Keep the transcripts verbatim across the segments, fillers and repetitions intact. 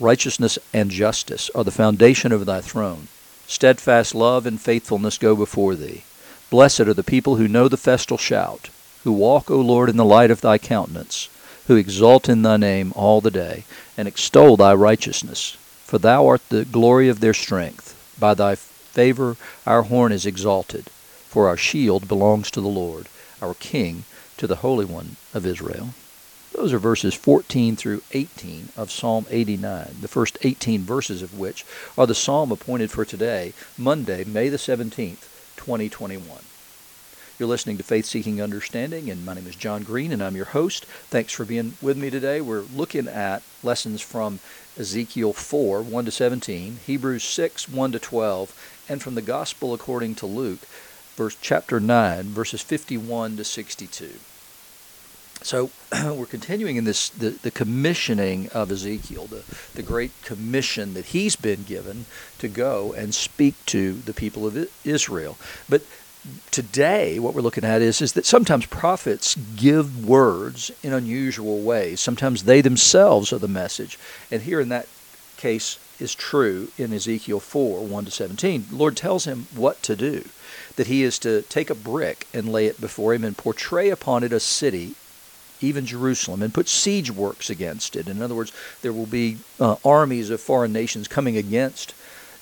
Righteousness and justice are the foundation of thy throne. Steadfast love and faithfulness go before thee. Blessed are the people who know the festal shout, who walk, O Lord, in the light of thy countenance, who exalt in thy name all the day, and extol thy righteousness. For thou art the glory of their strength. By thy favor our horn is exalted, for our shield belongs to the Lord, our King, to the Holy One of Israel. Those are verses fourteen through eighteen of Psalm eighty-nine, the first eighteen verses of which are the psalm appointed for today, Monday, May the seventeenth, twenty twenty-one. You're listening to Faith Seeking Understanding, and my name is John Green, and I'm your host. Thanks for being with me today. We're looking at lessons from Ezekiel four, one to seventeen, Hebrews six, one to twelve, and from the Gospel according to Luke, verse chapter nine, verses fifty-one to sixty-two. So we're continuing in this the, the commissioning of Ezekiel, the, the great commission that he's been given to go and speak to the people of Israel. But today what we're looking at is, is that sometimes prophets give words in unusual ways. Sometimes they themselves are the message. And here in that case is true in Ezekiel four, one to seventeen. The Lord tells him what to do, that he is to take a brick and lay it before him and portray upon it a city, even Jerusalem, and put siege works against it. In other words, there will be uh, armies of foreign nations coming against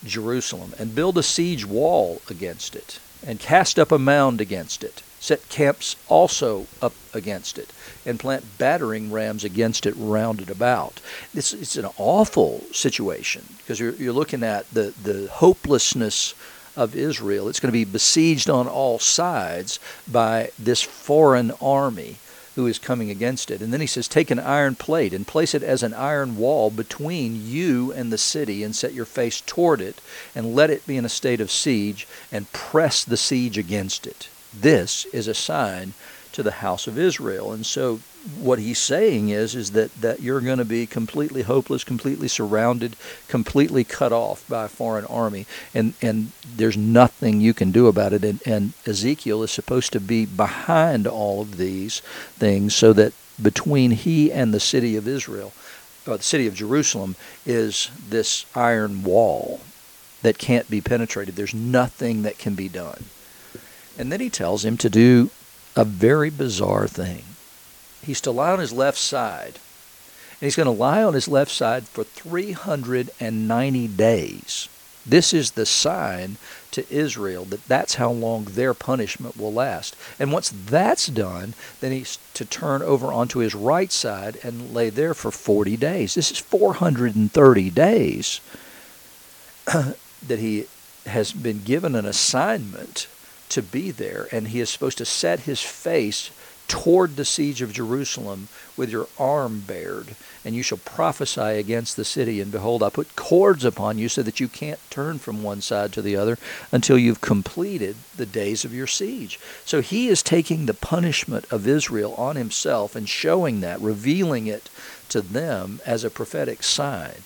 Jerusalem, and build a siege wall against it, and cast up a mound against it, set camps also up against it, and plant battering rams against it rounded about. It's, it's an awful situation, because you're, you're looking at the, the hopelessness of Israel. It's going to be besieged on all sides by this foreign army who is coming against it. And then he says, take an iron plate and place it as an iron wall between you and the city, and set your face toward it, and let it be in a state of siege, and press the siege against it. This is a sign to the house of Israel. And so what he's saying is, is that, that you're going to be completely hopeless, completely surrounded, completely cut off by a foreign army, and, and there's nothing you can do about it. And, and Ezekiel is supposed to be behind all of these things, so that between he and the city of Israel, or the city of Jerusalem, is this iron wall that can't be penetrated. There's nothing that can be done. And then he tells him to do a very bizarre thing. He's to lie on his left side. And he's going to lie on his left side for three hundred ninety days. This is the sign to Israel that that's how long their punishment will last. And once that's done, then he's to turn over onto his right side and lay there for forty days. This is four hundred thirty days that he has been given an assignment to be there. And he is supposed to set his face toward the siege of Jerusalem with your arm bared, and you shall prophesy against the city. And behold, I put cords upon you so that you can't turn from one side to the other until you've completed the days of your siege. So he is taking the punishment of Israel on himself and showing that, revealing it to them as a prophetic sign.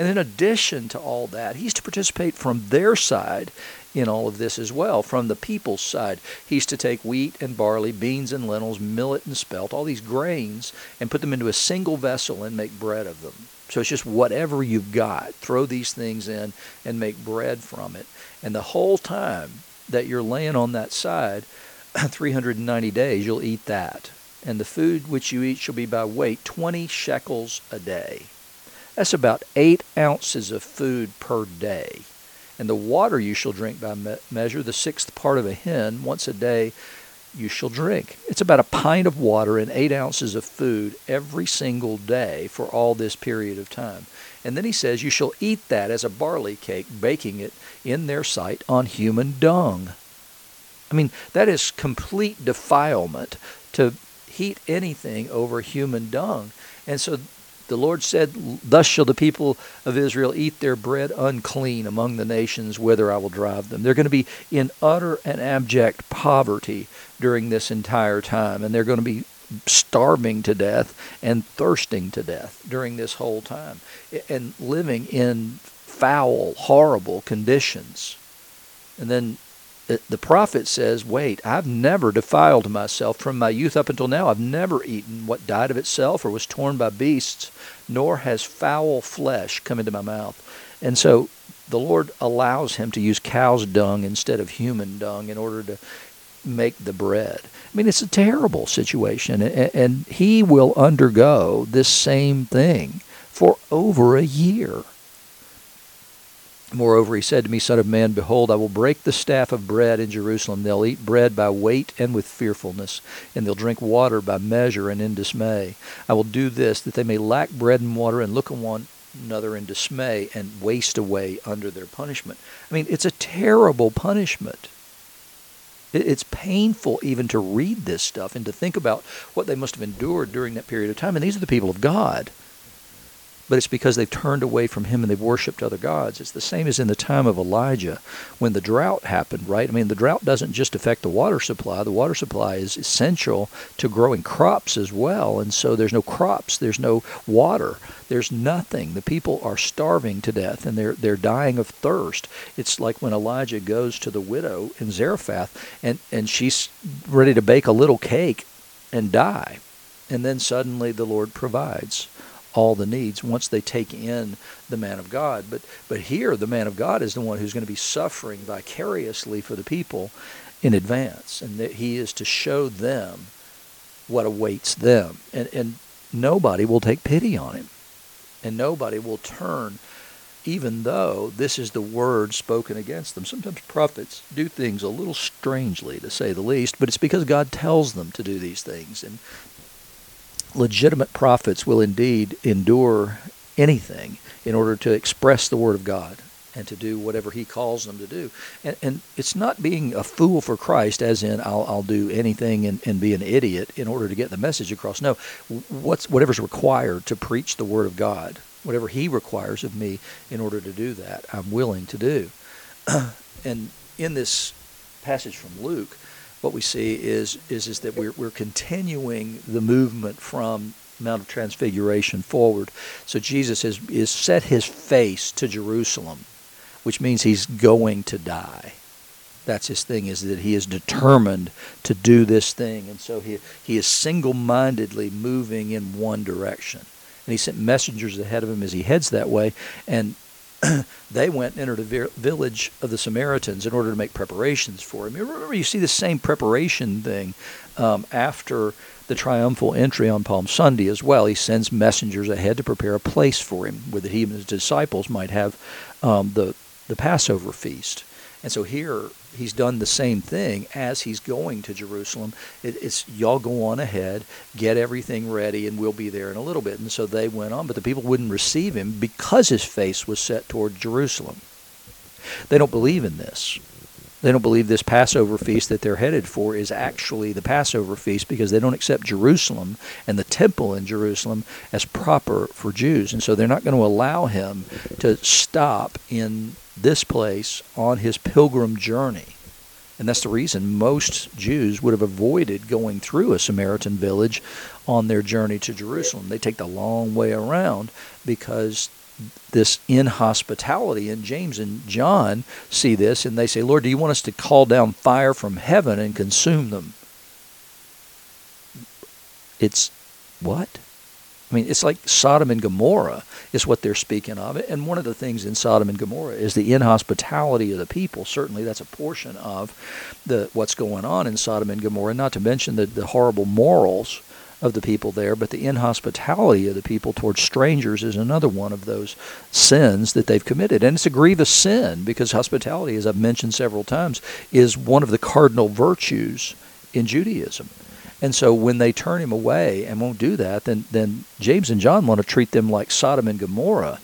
And in addition to all that, he's to participate from their side in all of this as well. From the people's side, he's to take wheat and barley, beans and lentils, millet and spelt, all these grains, and put them into a single vessel and make bread of them. So it's just whatever you've got, throw these things in and make bread from it. And the whole time that you're laying on that side, three hundred ninety days, you'll eat that. And the food which you eat shall be by weight twenty shekels a day. That's about eight ounces of food per day. And the water you shall drink by me- measure, the sixth part of a hin, once a day you shall drink. It's about a pint of water and eight ounces of food every single day for all this period of time. And then he says, you shall eat that as a barley cake, baking it in their sight on human dung. I mean, that is complete defilement to heat anything over human dung. And so the Lord said, thus shall the people of Israel eat their bread unclean among the nations whither I will drive them. They're going to be in utter and abject poverty during this entire time, and they're going to be starving to death and thirsting to death during this whole time, and living in foul, horrible conditions. And then the prophet says, wait, I've never defiled myself from my youth up until now. I've never eaten what died of itself or was torn by beasts, nor has foul flesh come into my mouth. And so the Lord allows him to use cow's dung instead of human dung in order to make the bread. I mean, it's a terrible situation, and he will undergo this same thing for over a year. Moreover, he said to me, Son of man, behold, I will break the staff of bread in Jerusalem. They'll eat bread by weight and with fearfulness, and they'll drink water by measure and in dismay. I will do this, that they may lack bread and water and look on one another in dismay and waste away under their punishment. I mean, it's a terrible punishment. It's painful even to read this stuff and to think about what they must have endured during that period of time. And these are the people of God. But it's because they've turned away from him and they've worshipped other gods. It's the same as in the time of Elijah when the drought happened, right? I mean, the drought doesn't just affect the water supply. The water supply is essential to growing crops as well. And so there's no crops. There's no water. There's nothing. The people are starving to death, and they're they're dying of thirst. It's like when Elijah goes to the widow in Zarephath, and, and she's ready to bake a little cake and die. And then suddenly the Lord provides all the needs once they take in the man of God. But but here, the man of God is the one who's going to be suffering vicariously for the people in advance, and that he is to show them what awaits them. And, and nobody will take pity on him, and nobody will turn, even though this is the word spoken against them. Sometimes prophets do things a little strangely, to say the least, but it's because God tells them to do these things. And legitimate prophets will indeed endure anything in order to express the word of God and to do whatever he calls them to do. And, and it's not being a fool for Christ, as in I'll, I'll do anything and, and be an idiot in order to get the message across. No, what's, whatever's required to preach the word of God, whatever he requires of me in order to do that, I'm willing to do. And in this passage from Luke, what we see is is is that we're we're continuing the movement from Mount of Transfiguration forward. So Jesus has is set his face to Jerusalem, which means he's going to die. That's his thing, is that he is determined to do this thing, and so he he is single-mindedly moving in one direction. And he sent messengers ahead of him as he heads that way, and they went and entered a village of the Samaritans in order to make preparations for him. You remember, you see the same preparation thing um, after the triumphal entry on Palm Sunday as well. He sends messengers ahead to prepare a place for him where he and his disciples might have um, the, the Passover feast. And so here he's done the same thing as he's going to Jerusalem. It, it's, y'all go on ahead, get everything ready, and we'll be there in a little bit. And so they went on, but the people wouldn't receive him because his face was set toward Jerusalem. They don't believe in this. They don't believe this Passover feast that they're headed for is actually the Passover feast, because they don't accept Jerusalem and the temple in Jerusalem as proper for Jews. And so they're not going to allow him to stop in this place on his pilgrim journey. And that's the reason most Jews would have avoided going through a Samaritan village on their journey to Jerusalem. They take the long way around because this inhospitality, and James and John see this, and they say, Lord, do you want us to call down fire from heaven and consume them? It's what? I mean, it's like Sodom and Gomorrah is what they're speaking of. And one of the things in Sodom and Gomorrah is the inhospitality of the people. Certainly that's a portion of the what's going on in Sodom and Gomorrah, not to mention the, the horrible morals of the people there, but the inhospitality of the people towards strangers is another one of those sins that they've committed. And it's a grievous sin, because hospitality, as I've mentioned several times, is one of the cardinal virtues in Judaism. And so when they turn him away and won't do that, then then James and John want to treat them like Sodom and Gomorrah.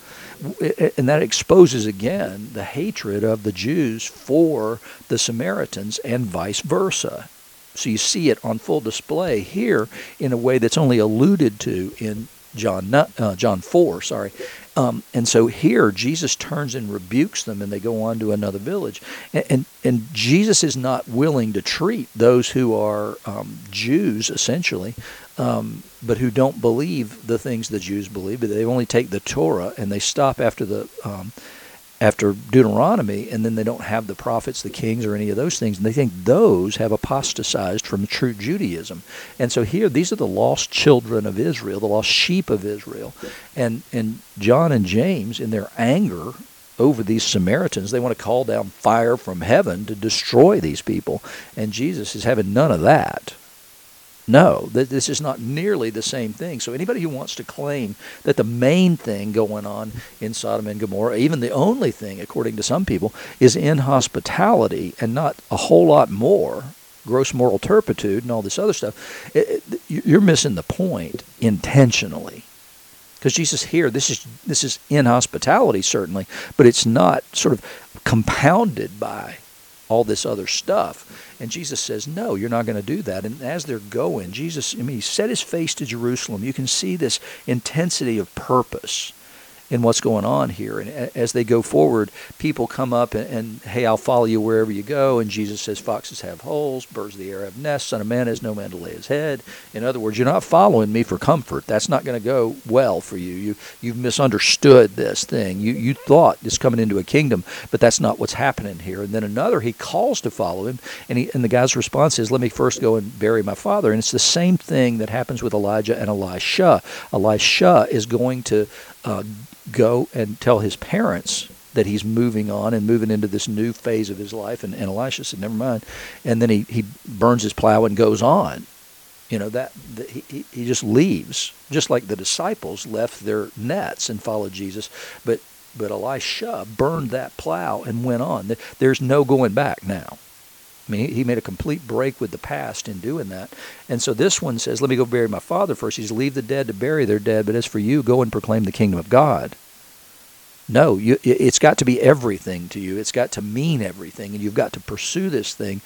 And that exposes, again, the hatred of the Jews for the Samaritans and vice versa. So you see it on full display here in a way that's only alluded to in John uh, John four, sorry. Um, and so here Jesus turns and rebukes them, and they go on to another village. And and, and Jesus is not willing to treat those who are um, Jews, essentially, um, but who don't believe the things the Jews believe, but they only take the Torah, and they stop after the um, after Deuteronomy, and then they don't have the prophets, the kings, or any of those things, and they think those have apostatized from true Judaism. And so here, these are the lost children of Israel, the lost sheep of Israel. And, and John and James, in their anger over these Samaritans, they want to call down fire from heaven to destroy these people. And Jesus is having none of that. No, this is not nearly the same thing. So anybody who wants to claim that the main thing going on in Sodom and Gomorrah, even the only thing, according to some people, is inhospitality and not a whole lot more, gross moral turpitude and all this other stuff, it, it, you're missing the point intentionally. Because Jesus here, this is, this is inhospitality certainly, but it's not sort of compounded by all this other stuff. And Jesus says, no, you're not going to do that. And as they're going, Jesus, I mean, he set his face to Jerusalem. You can see this intensity of purpose in what's going on here. And as they go forward, people come up and, and hey, I'll follow you wherever you go. And Jesus says, foxes have holes, birds of the air have nests, Son of Man has no man to lay his head. In other words, you're not following me for comfort. That's not going to go well for you. you. You've misunderstood this thing. You you thought it's coming into a kingdom, but that's not what's happening here. And then another, he calls to follow him, and, he, and the guy's response is, let me first go and bury my father. And it's the same thing that happens with Elijah and Elisha. Elisha is going to Uh, go and tell his parents that he's moving on and moving into this new phase of his life. And, and Elisha said, never mind. And then he, he burns his plow and goes on. You know, that, that he, he just leaves, just like the disciples left their nets and followed Jesus. But, but Elisha burned that plow and went on. There's no going back now. I mean, he made a complete break with the past in doing that. And so this one says, let me go bury my father first. He says, leave the dead to bury their dead, but as for you, go and proclaim the kingdom of God. No, you, it's got to be everything to you. It's got to mean everything, and you've got to pursue this thing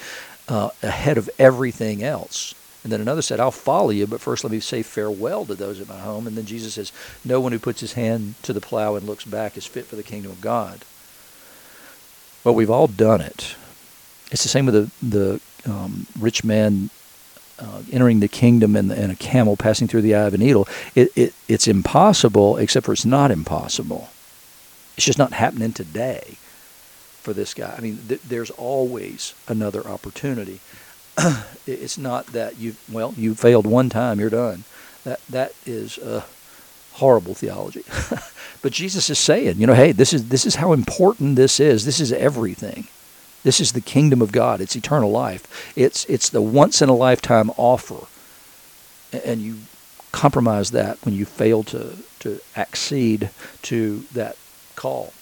uh, ahead of everything else. And then another said, I'll follow you, but first let me say farewell to those at my home. And then Jesus says, no one who puts his hand to the plow and looks back is fit for the kingdom of God. Well, we've all done it. It's the same with the, the um, rich man uh, entering the kingdom and, and a camel passing through the eye of a needle. It, it, it's impossible, except for it's not impossible. It's just not happening today for this guy. I mean, th- there's always another opportunity. It's not that you, well, you failed one time, you're done. That that is uh, horrible theology. But Jesus is saying, you know, hey, this is this is how important this is. This is everything. This is the kingdom of God. It's eternal life. It's it's the once-in-a-lifetime offer. And you compromise that when you fail to, to accede to that call.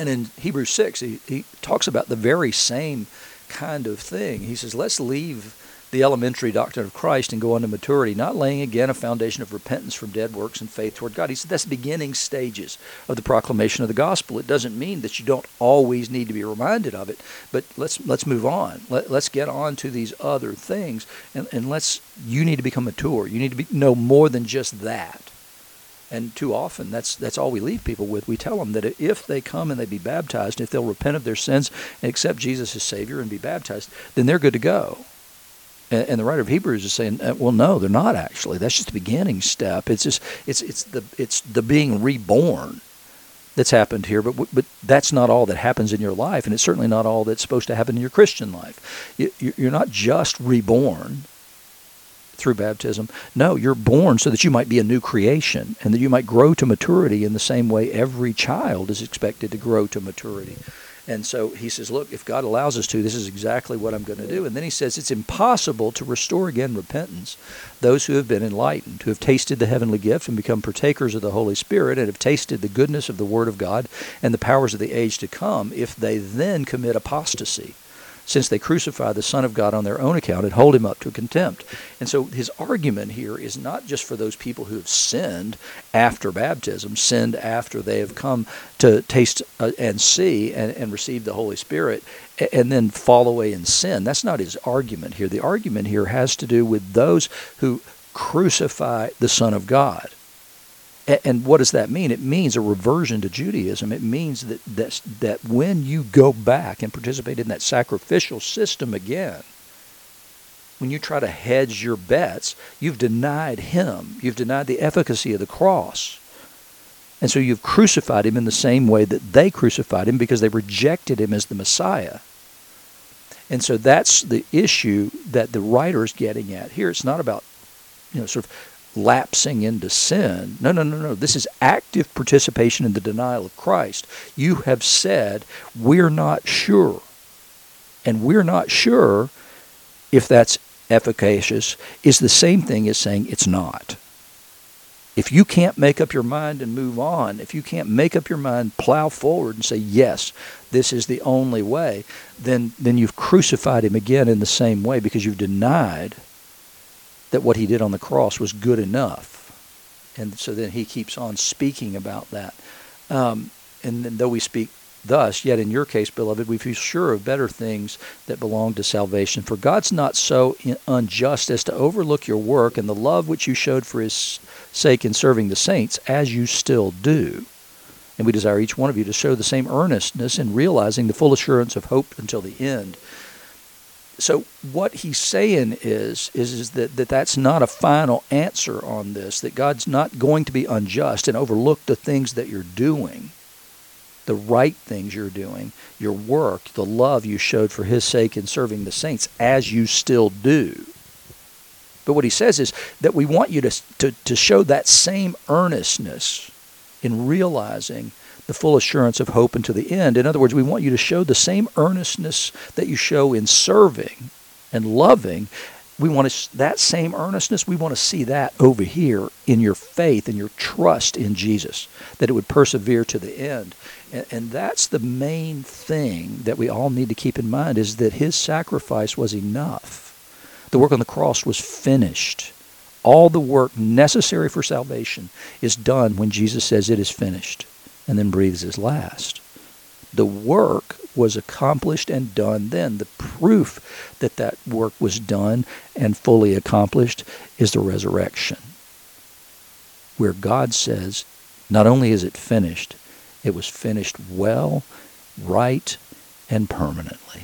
And in Hebrews six, he, he talks about the very same kind of thing. He says, let's leave the elementary doctrine of Christ and go on to maturity, not laying again a foundation of repentance from dead works and faith toward God. He said that's the beginning stages of the proclamation of the gospel. It doesn't mean that you don't always need to be reminded of it, but let's let's move on. Let, let's get on to these other things, and, and let's. You need to become mature. You need to be, know more than just that. And too often, that's that's all we leave people with. We tell them that if they come and they be baptized, if they'll repent of their sins and accept Jesus as Savior and be baptized, then they're good to go. And the writer of Hebrews is saying, well, no, they're not actually. That's just the beginning step. It's just it's it's the it's the being reborn that's happened here. But but that's not all that happens in your life, and it's certainly not all that's supposed to happen in your Christian life. You're not just reborn through baptism. No, you're born so that you might be a new creation and that you might grow to maturity in the same way every child is expected to grow to maturity. And so he says, look, if God allows us to, this is exactly what I'm going to do. And then he says, it's impossible to restore again repentance those who have been enlightened, who have tasted the heavenly gift and become partakers of the Holy Spirit and have tasted the goodness of the Word of God and the powers of the age to come, if they then commit apostasy, since they crucify the Son of God on their own account and hold him up to contempt. And so his argument here is not just for those people who have sinned after baptism, sinned after they have come to taste and see and, and receive the Holy Spirit and then fall away in sin. That's not his argument here. The argument here has to do with those who crucify the Son of God. And what does that mean? It means a reversion to Judaism. It means that that's, that when you go back and participate in that sacrificial system again, when you try to hedge your bets, you've denied him. You've denied the efficacy of the cross. And so you've crucified him in the same way that they crucified him, because they rejected him as the Messiah. And so that's the issue that the writer is getting at here. It's not about, you know, sort of lapsing into sin. No, no, no, no. This is active participation in the denial of Christ. You have said, we're not sure. And we're not sure, if that's efficacious, is the same thing as saying it's not. If you can't make up your mind and move on, if you can't make up your mind, plow forward and say, yes, this is the only way, then, then you've crucified him again in the same way, because you've denied that what he did on the cross was good enough. And so then he keeps on speaking about that. Um, and then, though we speak thus, yet in your case, beloved, we feel sure of better things that belong to salvation. For God's not so unjust as to overlook your work and the love which you showed for his sake in serving the saints, as you still do. And we desire each one of you to show the same earnestness in realizing the full assurance of hope until the end. So what he's saying is, is, is that, that that's not a final answer on this, that God's not going to be unjust and overlook the things that you're doing, the right things you're doing, your work, the love you showed for his sake in serving the saints, as you still do. But what he says is that we want you to, to, to show that same earnestness in realizing the full assurance of hope until the end. In other words, we want you to show the same earnestness that you show in serving and loving. We want to, that same earnestness, we want to see that over here in your faith and your trust in Jesus, that it would persevere to the end. And, and that's the main thing that we all need to keep in mind, is that his sacrifice was enough. The work on the cross was finished. All the work necessary for salvation is done when Jesus says it is finished, and then breathes his last. The work was accomplished and done then. The proof that that work was done and fully accomplished is the resurrection, where God says, not only is it finished, it was finished well, right, and permanently.